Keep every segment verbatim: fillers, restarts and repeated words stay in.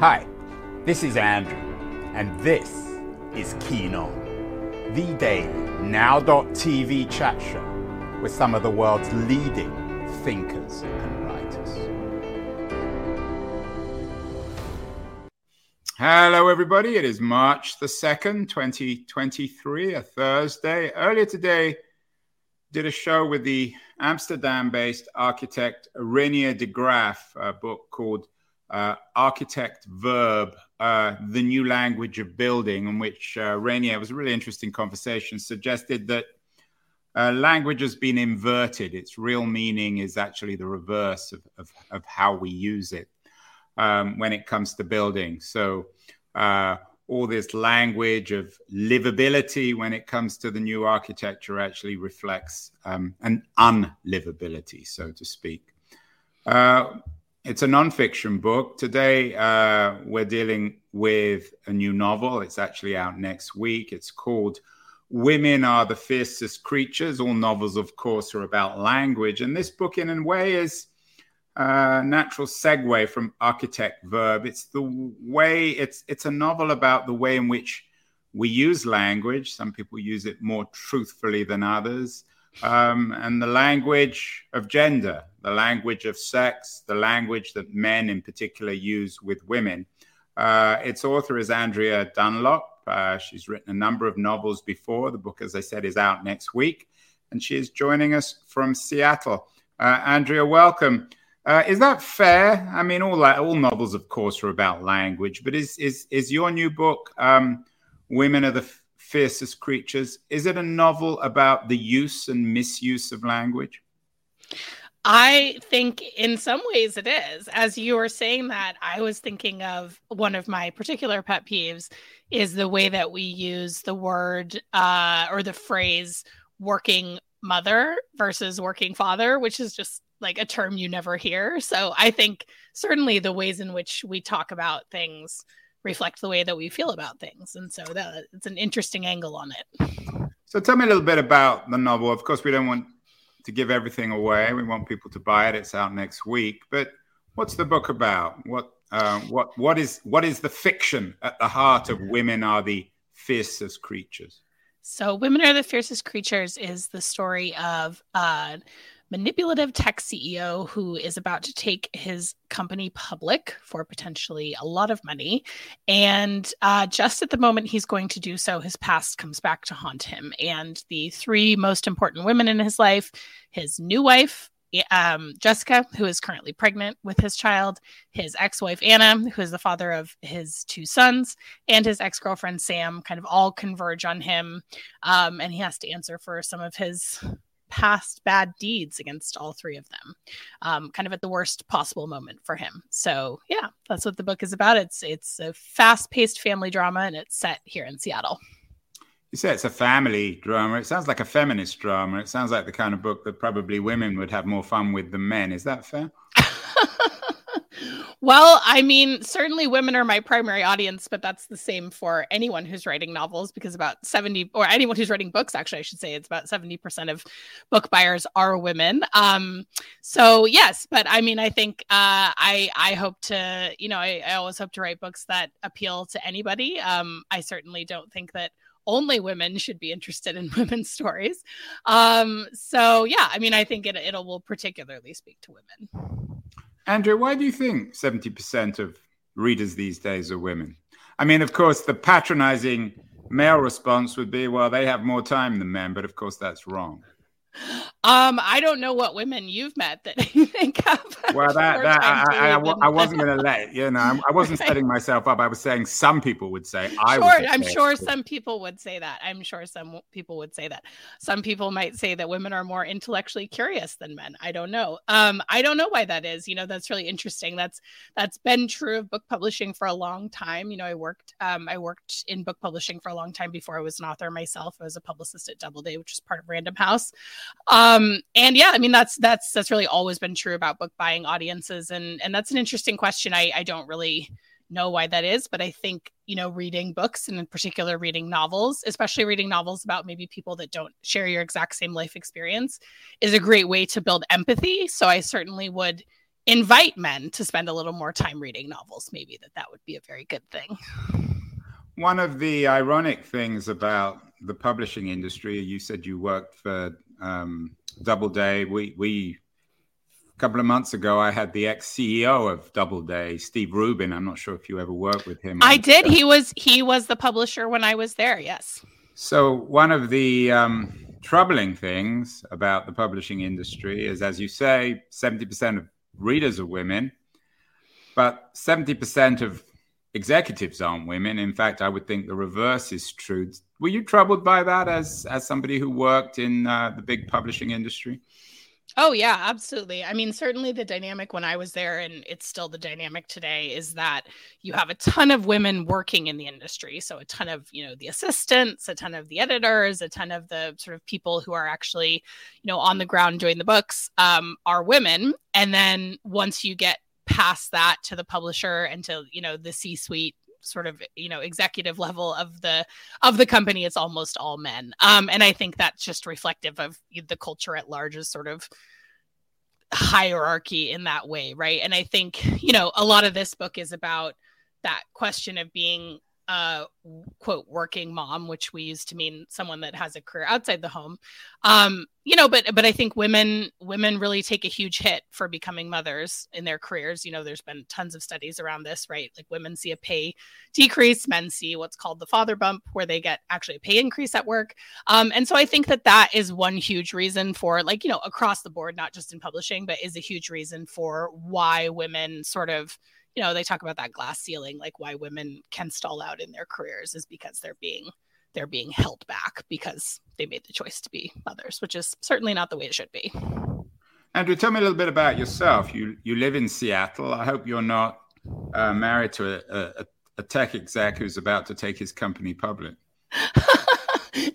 Hi, this is Andrew, and this is Keen On, the daily now dot t v chat show with some of the world's leading thinkers and writers. Hello, everybody. It is March the second, twenty twenty-three, a Thursday. Earlier today, did a show with the Amsterdam-based architect Rainier de Graaf, a book called Uh, Architect Verb, uh, The New Language of Building, in which uh, Rainier, it was a really interesting conversation, suggested that uh, language has been inverted. Its real meaning is actually the reverse of, of, of how we use it um, when it comes to building. So uh, all this language of livability when it comes to the new architecture actually reflects um, an unlivability, so to speak. Uh, It's a nonfiction book. Today, uh, we're dealing with a new novel. It's actually out next week. It's called Women Are the Fiercest Creatures. All novels, of course, are about language. And this book, in a way, is a natural segue from Architect Verb. It's the way, it's, it's a novel about the way in which we use language. Some people use it more truthfully than others. Um, and the language of gender, the language of sex, the language that men in particular use with women. Uh, its author is Andrea Dunlop. Uh, she's written a number of novels before. The book, as I said, is out next week. And she is joining us from Seattle. Uh, Andrea, welcome. Uh, is that fair? I mean, all that, all novels, of course, are about language. But is is is your new book, um, Women Are the F- Fiercest Creatures, is it a novel about the use and misuse of language? I think in some ways it is. As you were saying that, I was thinking of one of my particular pet peeves is the way that we use the word uh, or the phrase working mother versus working father, which is just like a term you never hear. So I think certainly the ways in which we talk about things reflect the way that we feel about things. And so that it's an interesting angle on it. So tell me a little bit about the novel. Of course, we don't want to give everything away. We want people to buy it. It's out next week. But what's the book about? What uh, what what is what is the fiction at the heart of Women Are the Fiercest Creatures? So Women Are the Fiercest Creatures is the story of uh manipulative tech C E O who is about to take his company public for potentially a lot of money. And uh, just at the moment he's going to do so, his past comes back to haunt him. And the three most important women in his life, his new wife, um, Jessica, who is currently pregnant with his child, his ex-wife, Anna, who is the father of his two sons, and his ex-girlfriend, Sam, kind of all converge on him. Um, and he has to answer for some of his past bad deeds against all three of them, um, kind of at the worst possible moment for him. So yeah, that's what the book is about. It's it's a fast-paced family drama, and it's set here in Seattle. You say it's a family drama. It sounds like a feminist drama. It sounds like the kind of book that probably women would have more fun with than men. Is that fair? Well, I mean, certainly women are my primary audience, but that's the same for anyone who's writing novels, because about seventy or anyone who's writing books, actually, I should say it's about seventy percent of book buyers are women. Um, so, yes, but I mean, I think uh, I I hope to, you know, I, I always hope to write books that appeal to anybody. Um, I certainly don't think that only women should be interested in women's stories. Um, so, yeah, I mean, I think it, it will particularly speak to women. Andrew, why do you think seventy percent of readers these days are women? I mean, of course, the patronizing male response would be, well, they have more time than men, but of course that's wrong. Um, I don't know what women you've met that you think have. Well, that, that I, I, I, I wasn't going to let, you know, I, I wasn't right. setting myself up. I was saying some people would say. I sure, would I'm sure some people would say that. I'm sure some people would say that. Some people might say that women are more intellectually curious than men. I don't know. Um, I don't know why that is. You know, that's really interesting. That's that's been true of book publishing for a long time. You know, I worked um, I worked in book publishing for a long time before I was an author myself. I was a publicist at Doubleday, which is part of Random House. Um, and yeah, I mean, that's, that's, that's really always been true about book buying audiences. And, and that's an interesting question. I, I don't really know why that is, but I think, you know, reading books and in particular reading novels, especially reading novels about maybe people that don't share your exact same life experience, is a great way to build empathy. So I certainly would invite men to spend a little more time reading novels, maybe that that would be a very good thing. One of the ironic things about the publishing industry, you said you worked for um, Doubleday. We, we a couple of months ago, I had the ex-C E O of Doubleday, Steve Rubin. I'm not sure if you ever worked with him. I did. He was he was the publisher when I was there. Yes. So one of the um, troubling things about the publishing industry is, as you say, seventy percent of readers are women, but seventy percent of executives aren't women. In fact, I would think the reverse is true. Were you troubled by that as as somebody who worked in uh, the big publishing industry? Oh, yeah, absolutely. I mean, certainly the dynamic when I was there, and it's still the dynamic today, is that you have a ton of women working in the industry. So a ton of, you know, the assistants, a ton of the editors, a ton of the sort of people who are actually, you know, on the ground doing the books um, are women. And then once you get past that to the publisher and to, you know, the C-suite sort of, you know, executive level of the of the company, it's almost all men. Um, and I think that's just reflective of the culture at large, is sort of hierarchy in that way, right? And I think, you know, a lot of this book is about that question of being a quote working mom, which we used to mean someone that has a career outside the home. Um, you know, but but I think women women really take a huge hit for becoming mothers in their careers. You know, there's been tons of studies around this, right? Like women see a pay decrease, men see what's called the father bump, where they get actually a pay increase at work. Um, and so I think that that is one huge reason for, like, you know, across the board, not just in publishing, but is a huge reason for why women sort of, you know, they talk about that glass ceiling, like why women can stall out in their careers is because they're being they're being held back because they made the choice to be mothers, which is certainly not the way it should be. Andrew, tell me a little bit about yourself. You you live in Seattle. I hope you're not uh, married to a, a, a tech exec who's about to take his company public.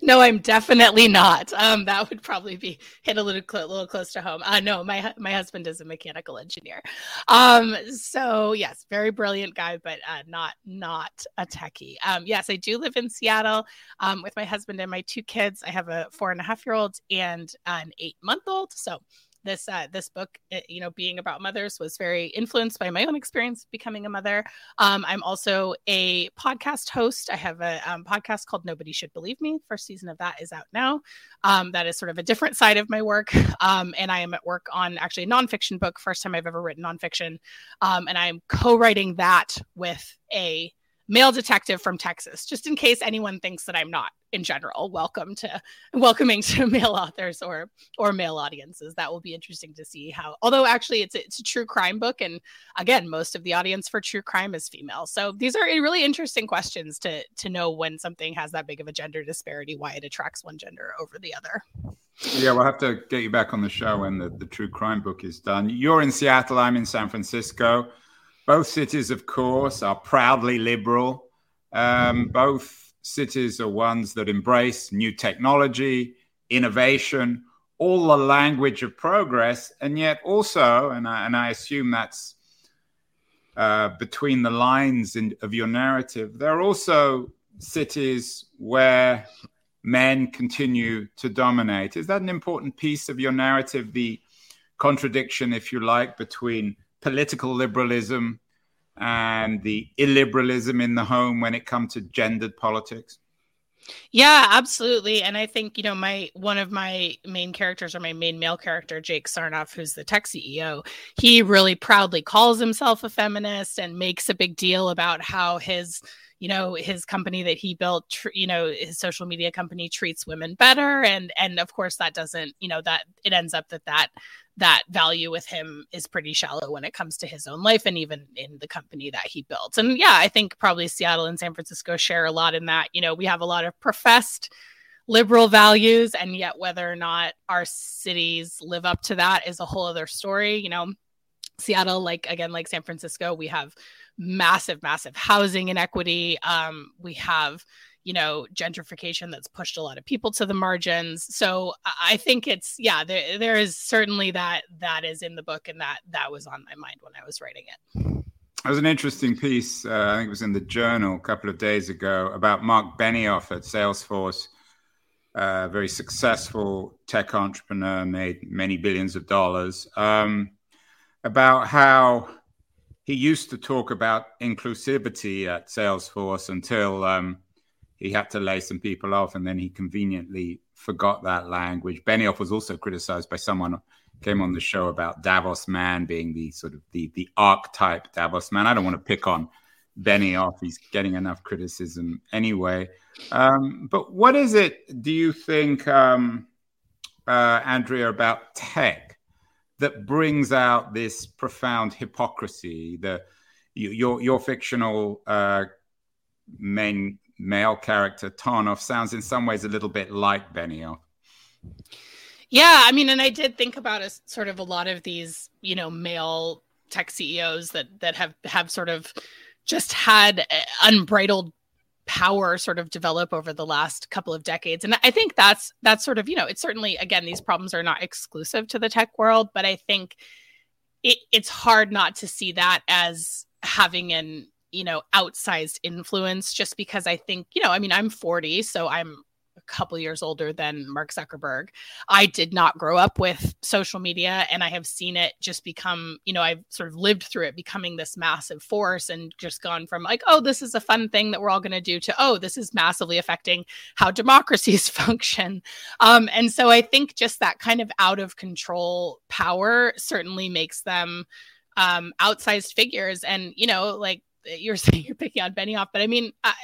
No, I'm definitely not. Um, that would probably be hit a little, cl- little close to home. Uh, no, my my husband is a mechanical engineer. Um, so yes, very brilliant guy, but uh, not not a techie. Um, yes, I do live in Seattle um, with my husband and my two kids. I have a four and a half year old and an eight month old. So this uh, this book, you know, being about mothers, was very influenced by my own experience becoming a mother. Um, I'm also a podcast host. I have a um, podcast called Nobody Should Believe Me. First season of that is out now. Um, that is sort of a different side of my work. Um, and I am at work on actually a nonfiction book. First time I've ever written nonfiction. Um, and I'm co-writing that with a male detective from Texas, just in case anyone thinks that I'm not, in general, welcome to welcoming to male authors or or male audiences. That will be interesting to see how, although actually it's, it's a true crime book. And again, most of the audience for true crime is female. So these are really interesting questions to to know when something has that big of a gender disparity, why it attracts one gender over the other. Yeah, we'll have to get you back on the show when the, the true crime book is done. You're in Seattle, I'm in San Francisco. Both cities, of course, are proudly liberal. Um, both cities are ones that embrace new technology, innovation, all the language of progress. And yet also, and I, and I assume that's uh, between the lines in, of your narrative, there are also cities where men continue to dominate. Is that an important piece of your narrative, the contradiction, if you like, between political liberalism and the illiberalism in the home when it comes to gendered politics? Yeah, absolutely. And I think, you know, my one of my main characters, or my main male character, Jake Sarnoff, who's the tech C E O, he really proudly calls himself a feminist and makes a big deal about how his, you know, his company that he built, tr- you know, his social media company treats women better. And, and of course, that doesn't, you know, that it ends up that that that value with him is pretty shallow when it comes to his own life and even in the company that he built. And yeah, I think probably Seattle and San Francisco share a lot in that, you know, we have a lot of professed liberal values, and yet whether or not our cities live up to that is a whole other story. You know, Seattle, like, again, like San Francisco, we have massive, massive housing inequity. Um, we have, you know, gentrification that's pushed a lot of people to the margins. So I think it's, yeah, there, there is certainly that that is in the book, and that that was on my mind when I was writing it. There was an interesting piece, uh, I think it was in the Journal a couple of days ago, about Mark Benioff at Salesforce, a very successful tech entrepreneur, made many billions of dollars. Um, about how he used to talk about inclusivity at Salesforce until um, he had to lay some people off, and then he conveniently forgot that language. Benioff was also criticized by someone who came on the show about Davos Man being the sort of the, the archetype Davos Man. I don't want to pick on Benioff. He's getting enough criticism anyway. Um, but what is it, do you think, um, uh, Andrea, about tech that brings out this profound hypocrisy? The your your fictional uh, main male character Tarnoff sounds in some ways a little bit like Benioff. Yeah, I mean, and I did think about a, sort of a lot of these, you know, male tech C E Os that that have have sort of just had unbridled power sort of develop over the last couple of decades. And I think that's, that's sort of, you know, it's certainly, again, these problems are not exclusive to the tech world, but I think it, it's hard not to see that as having an, you know, outsized influence, just because I think, you know, I mean, I'm forty, so I'm a couple years older than Mark Zuckerberg. I did not grow up with social media, and I have seen it just become, you know, I've sort of lived through it becoming this massive force, and just gone from like, oh, this is a fun thing that we're all going to do, to, oh, this is massively affecting how democracies function. Um, and so I think just that kind of out of control power certainly makes them um, outsized figures. And, you know, like you're saying, you're picking on Benioff, but I mean, I,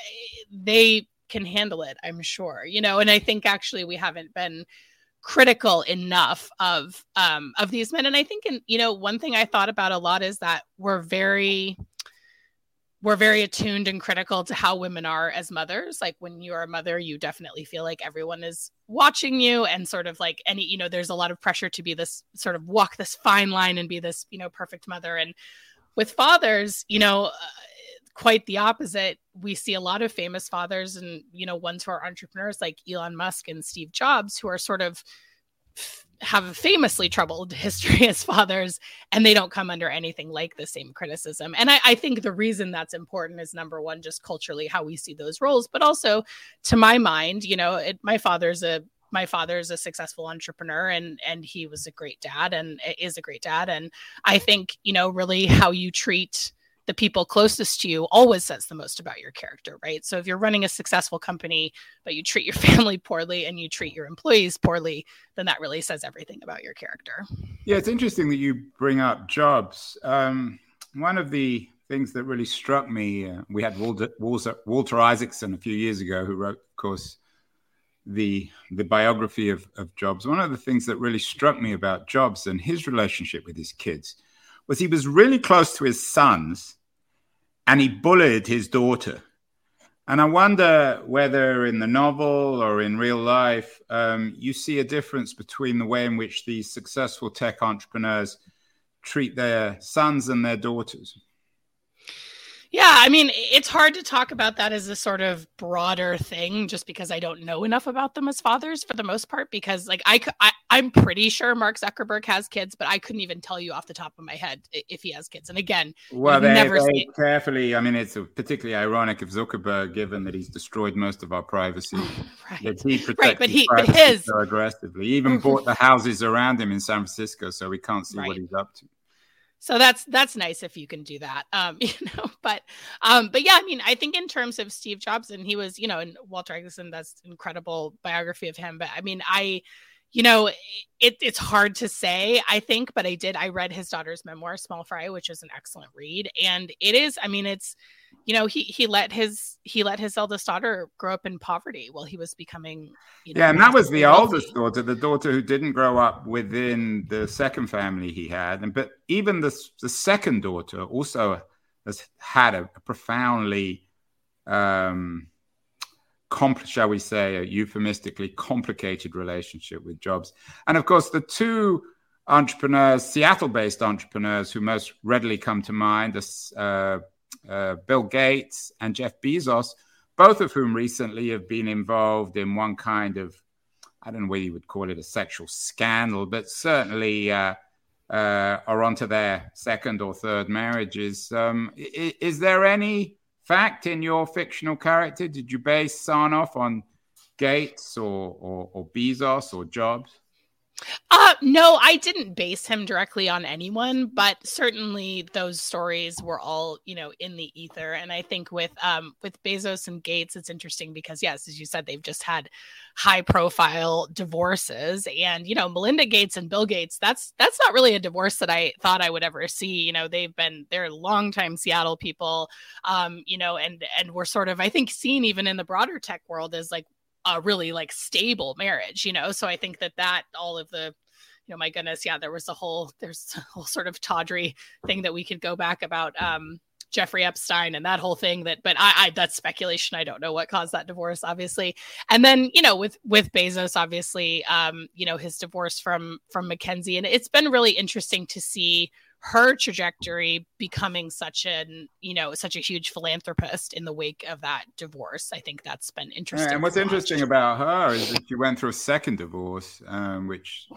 they can handle it, I'm sure, you know, and I think actually we haven't been critical enough of, um, of these men. And I think, in, you know, one thing I thought about a lot is that we're very, we're very attuned and critical to how women are as mothers. Like when you're a mother, you definitely feel like everyone is watching you, and sort of like any, you know, there's a lot of pressure to be this sort of walk this fine line and be this, you know, perfect mother. And with fathers, you know, uh, quite the opposite. We see a lot of famous fathers, and, you know, ones who are entrepreneurs like Elon Musk and Steve Jobs, who are sort of f- have a famously troubled history as fathers, and they don't come under anything like the same criticism. And I, I think the reason that's important is, number one, just culturally how we see those roles, but also, to my mind, you know, it, my father's a my father's a successful entrepreneur, and and he was a great dad, and is a great dad. And I think, you know, really how you treat the people closest to you always says the most about your character, right? So if you're running a successful company, but you treat your family poorly and you treat your employees poorly, then that really says everything about your character. Yeah, it's interesting that you bring up Jobs. Um, one of the things that really struck me, uh, we had Walter, Walter, Walter Isaacson a few years ago, who wrote, of course, the the biography of, of Jobs. One of the things that really struck me about Jobs and his relationship with his kids was he was really close to his sons, and he bullied his daughter. And I wonder whether in the novel or in real life, um, you see a difference between the way in which these successful tech entrepreneurs treat their sons and their daughters. Yeah, I mean, it's hard to talk about that as a sort of broader thing, just because I don't know enough about them as fathers for the most part, because like I, I, I'm pretty sure Mark Zuckerberg has kids, but I couldn't even tell you off the top of my head if he has kids. And again, well, they, never they see carefully, I mean, it's particularly ironic of Zuckerberg, given that he's destroyed most of our privacy. Right. That he protects right, but he, but his so aggressively. He even bought the houses around him in San Francisco, so we can't see right. what he's up to. So that's that's nice if you can do that, um, you know, but um, but yeah, I mean, I think in terms of Steve Jobs, and he was, you know, and Walter Isaacson, that's an incredible biography of him. But I mean, I, you know, it, it's hard to say, I think, but I did. I read his daughter's memoir, Small Fry, which is an excellent read. And it is, I mean, it's, you know, he he let his he let his eldest daughter grow up in poverty while he was becoming, you know, yeah, and that was the wealthy. Oldest daughter, the daughter who didn't grow up within the second family he had, and but even the the second daughter also has had a, a profoundly, um, compl- shall we say, a euphemistically complicated relationship with Jobs, and of course the two entrepreneurs, Seattle-based entrepreneurs, who most readily come to mind, are, uh, Uh, Bill Gates and Jeff Bezos, both of whom recently have been involved in one kind of, I don't know whether you would call it a sexual scandal, but certainly uh, uh, are onto their second or third marriages. Um, is, is there any fact in your fictional character? Did you base Sarnoff on Gates or, or, or Bezos or Jobs? Uh, no, I didn't base him directly on anyone, but certainly those stories were all, you know, in the ether. And I think with um, with Bezos and Gates, it's interesting because, yes, as you said, they've just had high profile divorces. And, you know, Melinda Gates and Bill Gates, that's that's not really a divorce that I thought I would ever see. You know, they've been they're longtime Seattle people, um, you know, and and we're sort of, I think, seen even in the broader tech world as like a really like stable marriage, you know? So I think that that all of the, you know, my goodness. Yeah. There was a whole, there's a whole sort of tawdry thing that we could go back about um, Jeffrey Epstein and that whole thing that, but I, I, that's speculation. I don't know what caused that divorce, obviously. And then, you know, with, with Bezos, obviously, um, you know, his divorce from, from Mackenzie, and it's been really interesting to see her trajectory becoming such an, you know, such a huge philanthropist in the wake of that divorce. I think that's been interesting. Yeah, and what's interesting about her is that she went through a second divorce, um, which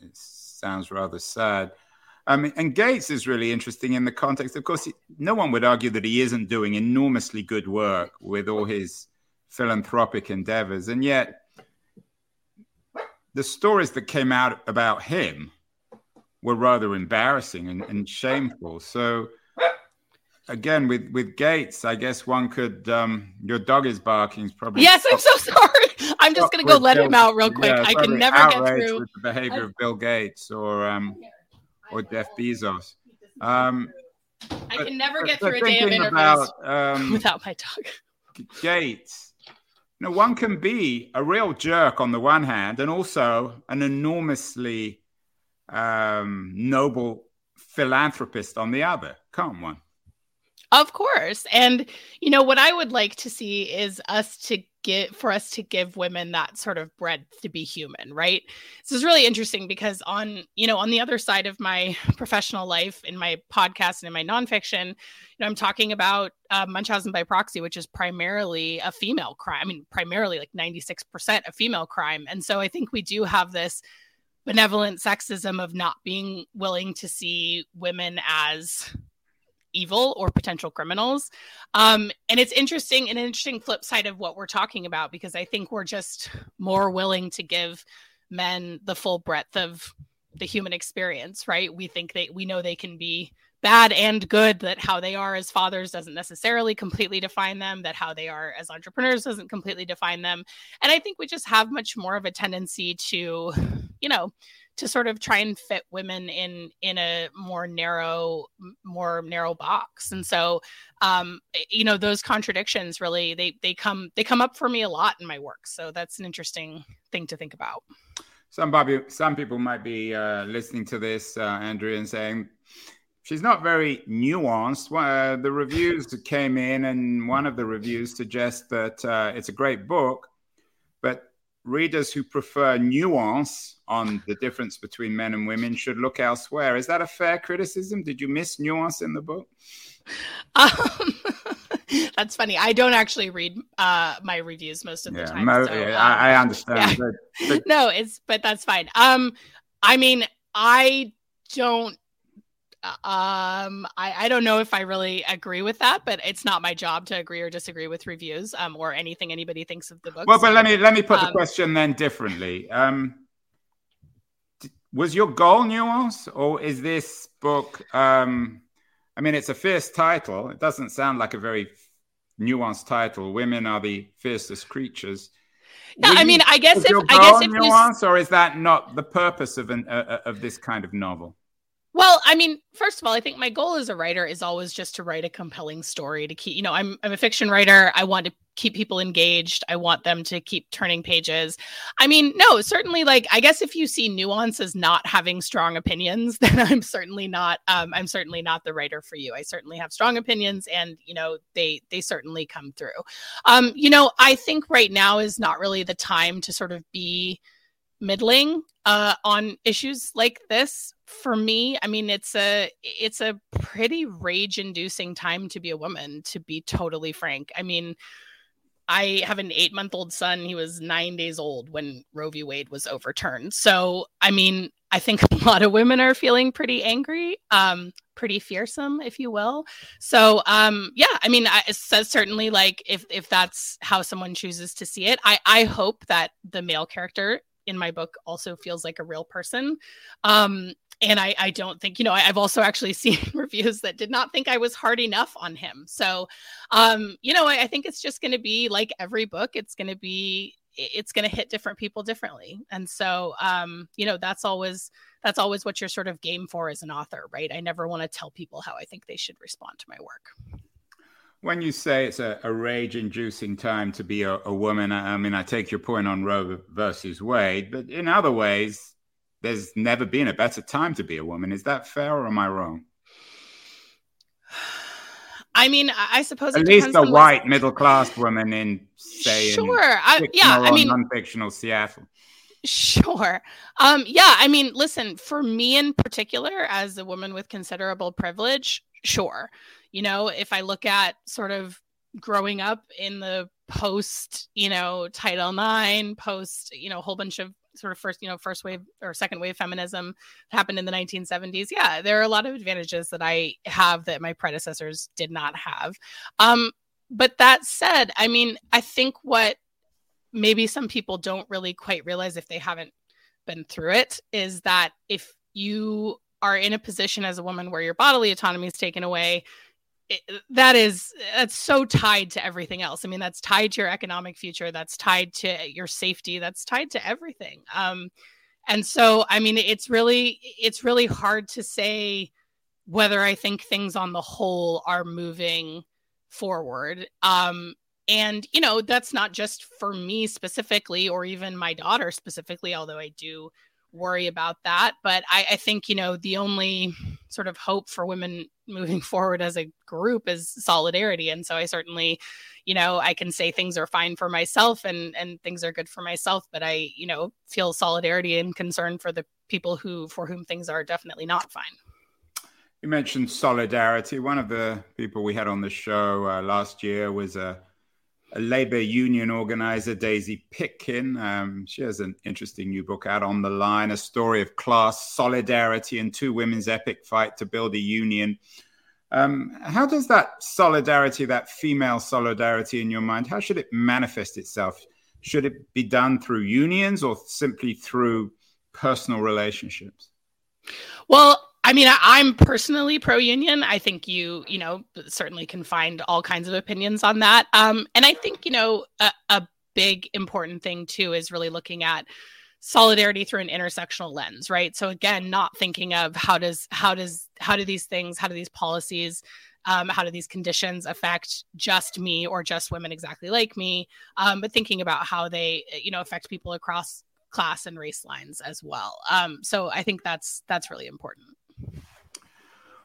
it sounds rather sad. I mean, and Gates is really interesting in the context. Of course, no one would argue that he isn't doing enormously good work with all his philanthropic endeavors. And yet the stories that came out about him were rather embarrassing and, and shameful. So again, with, with Gates, I guess one could, um, your dog is barking. Is probably yes, I'm so sorry. I'm just going to go let Bill, him out real quick. Yeah, I can never get through with the behavior of Bill Gates or um, or Jeff Bezos. Um, I can never get through a day of interviews about, um, without my dog. Gates. You know, one can be a real jerk on the one hand and also an enormously um noble philanthropist on the other, can't one? Of course. And you know what I would like to see is us to get for us to give women that sort of breadth to be human, right? This is really interesting because on, you know, on the other side of my professional life, in my podcast and in my nonfiction, you know, I'm talking about uh, Munchausen by proxy, which is primarily a female crime. I mean, primarily like ninety-six percent of female crime. And so I think we do have this benevolent sexism of not being willing to see women as evil or potential criminals. Um, and it's interesting, an interesting flip side of what we're talking about, because I think we're just more willing to give men the full breadth of the human experience, right? We think they, we know they can be bad and good, that how they are as fathers doesn't necessarily completely define them, that how they are as entrepreneurs doesn't completely define them. And I think we just have much more of a tendency to, you know, to sort of try and fit women in, in a more narrow, more narrow box. And so, um, you know, those contradictions really, they, they come, they come up for me a lot in my work. So that's an interesting thing to think about. Some, Bobby, some people might be uh, listening to this, uh, Andrea, and saying, she's not very nuanced. Uh, the reviews that came in, and one of the reviews suggests that uh, it's a great book, but readers who prefer nuance on the difference between men and women should look elsewhere. Is that a fair criticism? Did you miss nuance in the book? Um, that's funny. I don't actually read uh, my reviews most of the yeah, time. Mo- so, um, I, I understand. Yeah. But, but- no, it's but that's fine. Um, I mean, I don't. Um, I, I don't know if I really agree with that, but it's not my job to agree or disagree with reviews, um, or anything anybody thinks of the book. Well, but let me let me put um, the question then differently. Um, was your goal nuance, or is this book? Um, I mean, it's a fierce title. It doesn't sound like a very nuanced title. Women are the fiercest creatures. No, Will I mean, I guess if I guess if nuance, you... or is that not the purpose of an uh, of this kind of novel? Well, I mean, first of all, I think my goal as a writer is always just to write a compelling story to keep, you know, I'm I'm a fiction writer. I want to keep people engaged. I want them to keep turning pages. I mean, no, certainly like, I guess if you see nuance as not having strong opinions, then I'm certainly not, um, I'm certainly not the writer for you. I certainly have strong opinions, and, you know, they, they certainly come through. Um, you know, I think right now is not really the time to sort of be middling uh, on issues like this. For me, I mean, it's a it's a pretty rage-inducing time to be a woman, to be totally frank. I mean, I have an eight-month-old son. He was nine days old when Roe v. Wade was overturned. So, I mean, I think a lot of women are feeling pretty angry, um, pretty fearsome, if you will. So, um, yeah, I mean, I, so certainly, like, if if that's how someone chooses to see it, I, I hope that the male character in my book also feels like a real person. Um, and I, I don't think, you know, I, I've also actually seen reviews that did not think I was hard enough on him. So, um, you know, I, I think it's just going to be like every book. It's going to be, it's going to hit different people differently. And so, um, you know, that's always, that's always what you're sort of game for as an author, right? I never want to tell people how I think they should respond to my work. When you say it's a, a rage-inducing time to be a, a woman, I, I mean, I take your point on Roe versus Wade, but in other ways, there's never been a better time to be a woman. Is that fair, or am I wrong? I mean, I suppose at least a white middle-class woman in, say, sure, I, yeah, I mean, non-fictional Seattle. Sure. Um, yeah, I mean, listen, for me in particular, as a woman with considerable privilege, sure. You know, if I look at sort of growing up in the post, you know, Title nine, post, you know, a whole bunch of sort of first, you know, first wave or second wave feminism happened in the nineteen seventies. Yeah, there are a lot of advantages that I have that my predecessors did not have. Um, but that said, I mean, I think what maybe some people don't really quite realize if they haven't been through it is that if you are in a position as a woman where your bodily autonomy is taken away, It, that is, that's so tied to everything else. I mean, that's tied to your economic future. That's tied to your safety. That's tied to everything. Um, and so, I mean, it's really, it's really hard to say whether I think things on the whole are moving forward. Um, and, you know, that's not just for me specifically, or even my daughter specifically, although I do worry about that. But I, I think, you know, the only sort of hope for women moving forward as a group is solidarity. And so I certainly, you know, I can say things are fine for myself and, and things are good for myself, but I, you know, feel solidarity and concern for the people who, for whom things are definitely not fine. You mentioned solidarity. One of the people we had on the show uh, last year was a, a labor union organizer, Daisy Pitkin. Um, she has an interesting new book out, On the Line, a story of class solidarity and two women's epic fight to build a union. Um, how does that solidarity, that female solidarity in your mind, how should it manifest itself? Should it be done through unions or simply through personal relationships? Well, I mean, I'm personally pro-union. I think you, you know, certainly can find all kinds of opinions on that. Um, and I think, you know, a, a big important thing, too, is really looking at solidarity through an intersectional lens, right? So, again, not thinking of how does how does how do these things, how do these policies, um, how do these conditions affect just me or just women exactly like me, um, but thinking about how they, you know, affect people across class and race lines as well. Um, so I think that's that's really important.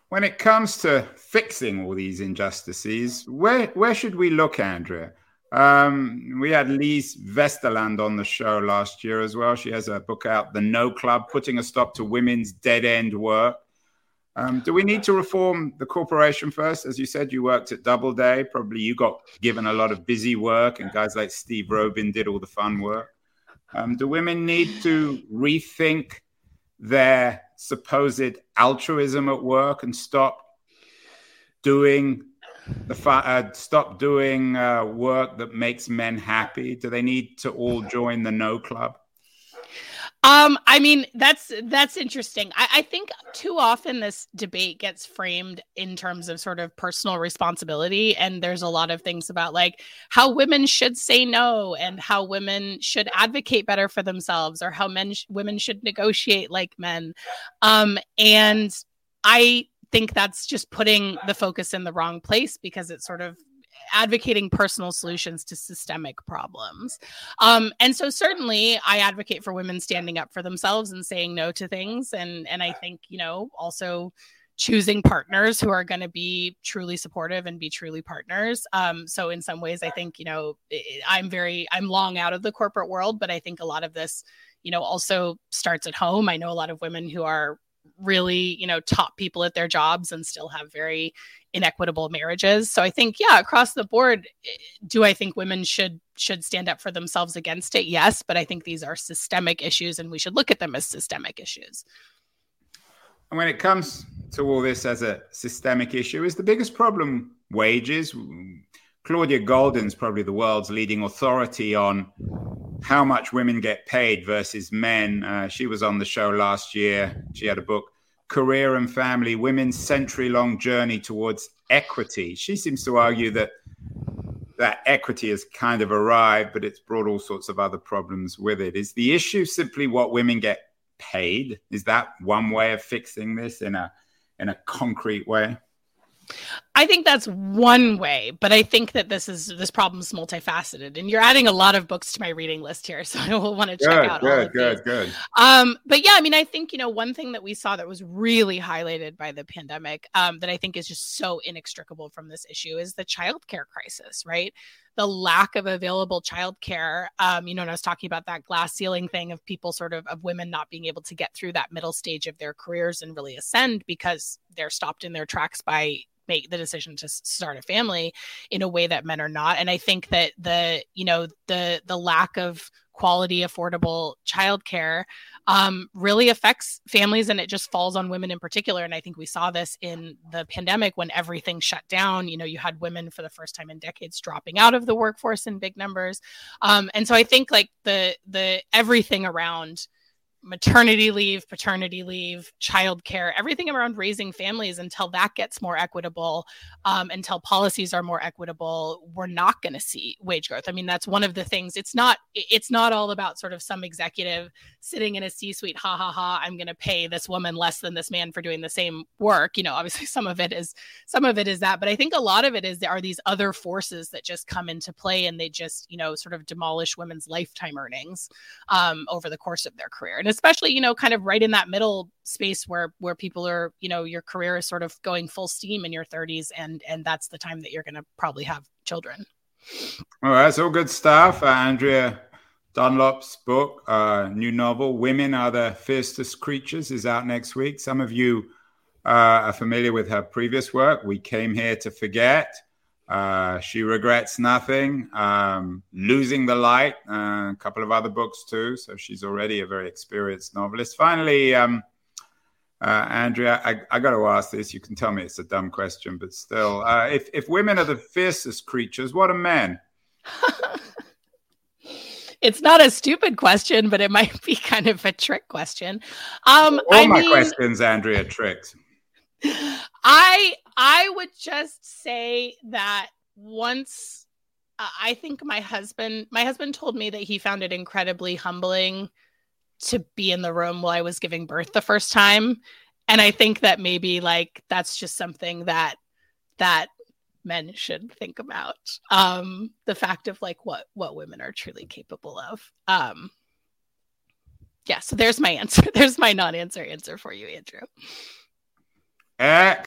When it comes to fixing all these injustices, where where should we look, Andrea? Um, we had Lise Vesterland on the show last year as well. She has a book out, The No Club, Putting a Stop to Women's Dead-End Work. Um, do we need to reform the corporation first? As you said, you worked at Doubleday. Probably you got given a lot of busy work, and guys like Steve Rubin did all the fun work. Um, do women need to rethink their supposed altruism at work and stop doing the fa- uh, stop doing uh, work that makes men happy? Do they need to all join the No Club? Um, I mean, that's that's interesting. I, I think too often this debate gets framed in terms of sort of personal responsibility. And there's a lot of things about like how women should say no and how women should advocate better for themselves or how men sh- women should negotiate like men. Um, and I think that's just putting the focus in the wrong place because it's sort of advocating personal solutions to systemic problems. Um, and so certainly I advocate for women standing up for themselves and saying no to things. And, and I think, you know, also choosing partners who are going to be truly supportive and be truly partners. Um, so in some ways, I think, you know, I'm very, I'm long out of the corporate world, but I think a lot of this, you know, also starts at home. I know a lot of women who are really, you know, top people at their jobs and still have very inequitable marriages. So I think, yeah, across the board, do I think women should should stand up for themselves against it? Yes, but I think these are systemic issues and we should look at them as systemic issues. And when it comes to all this as a systemic issue, is the biggest problem wages? Claudia Goldin's probably the world's leading authority on how much women get paid versus men. Uh, she was on the show last year. She had a book, Career and Family, Women's Century-Long Journey Towards Equity. She seems to argue that that equity has kind of arrived, but it's brought all sorts of other problems with it. Is the issue simply what women get paid? Is that one way of fixing this in a in a concrete way? I think that's one way, but I think that this is this problem is multifaceted, and you're adding a lot of books to my reading list here, so I will want to check good, out good, all of good, these. Good. Um, but yeah, I mean, I think, you know, one thing that we saw that was really highlighted by the pandemic um, that I think is just so inextricable from this issue is the childcare crisis, right? The lack of available childcare. Um, you know, and I was talking about that glass ceiling thing of people sort of, of women not being able to get through that middle stage of their careers and really ascend because they're stopped in their tracks by make the decision to start a family in a way that men are not. And I think that the, you know, the, the lack of quality, affordable childcare um, really affects families, and it just falls on women in particular. And I think we saw this in the pandemic when everything shut down. You know, you had women for the first time in decades dropping out of the workforce in big numbers. Um, and so I think like the, the everything around maternity leave, paternity leave, childcare, everything around raising families, until that gets more equitable, um, until policies are more equitable, we're not going to see wage growth. I mean, that's one of the things. It's not it's not all about sort of some executive sitting in a C-suite, ha, ha, ha, I'm going to pay this woman less than this man for doing the same work. You know, obviously some of it is some of it is that. But I think a lot of it is there are these other forces that just come into play, and they just, you know, sort of demolish women's lifetime earnings um, over the course of their career. And especially, you know, kind of right in that middle space where where people are, you know, your career is sort of going full steam in your thirties, and and that's the time that you're going to probably have children. All right, so good stuff. Uh, Andrea Dunlop's book, uh, new novel, Women Are the Fiercest Creatures, is out next week. Some of you uh, are familiar with her previous work, We Came Here to Forget. Uh, she regrets nothing, um, losing the light, uh, a couple of other books too. So she's already a very experienced novelist. Finally, um, uh, Andrea, I, I got to ask this. You can tell me it's a dumb question, but still, uh, if, if women are the fiercest creatures, what are men? It's not a stupid question, but it might be kind of a trick question. Um, All I my mean... questions, Andrea, tricks. I I would just say that once uh, I think my husband my husband told me that he found it incredibly humbling to be in the room while I was giving birth the first time, and I think that maybe like that's just something that that men should think about, um, the fact of like what what women are truly capable of. Um, yeah, so there's my answer. There's my non-answer answer for you, Andrew. Excellent.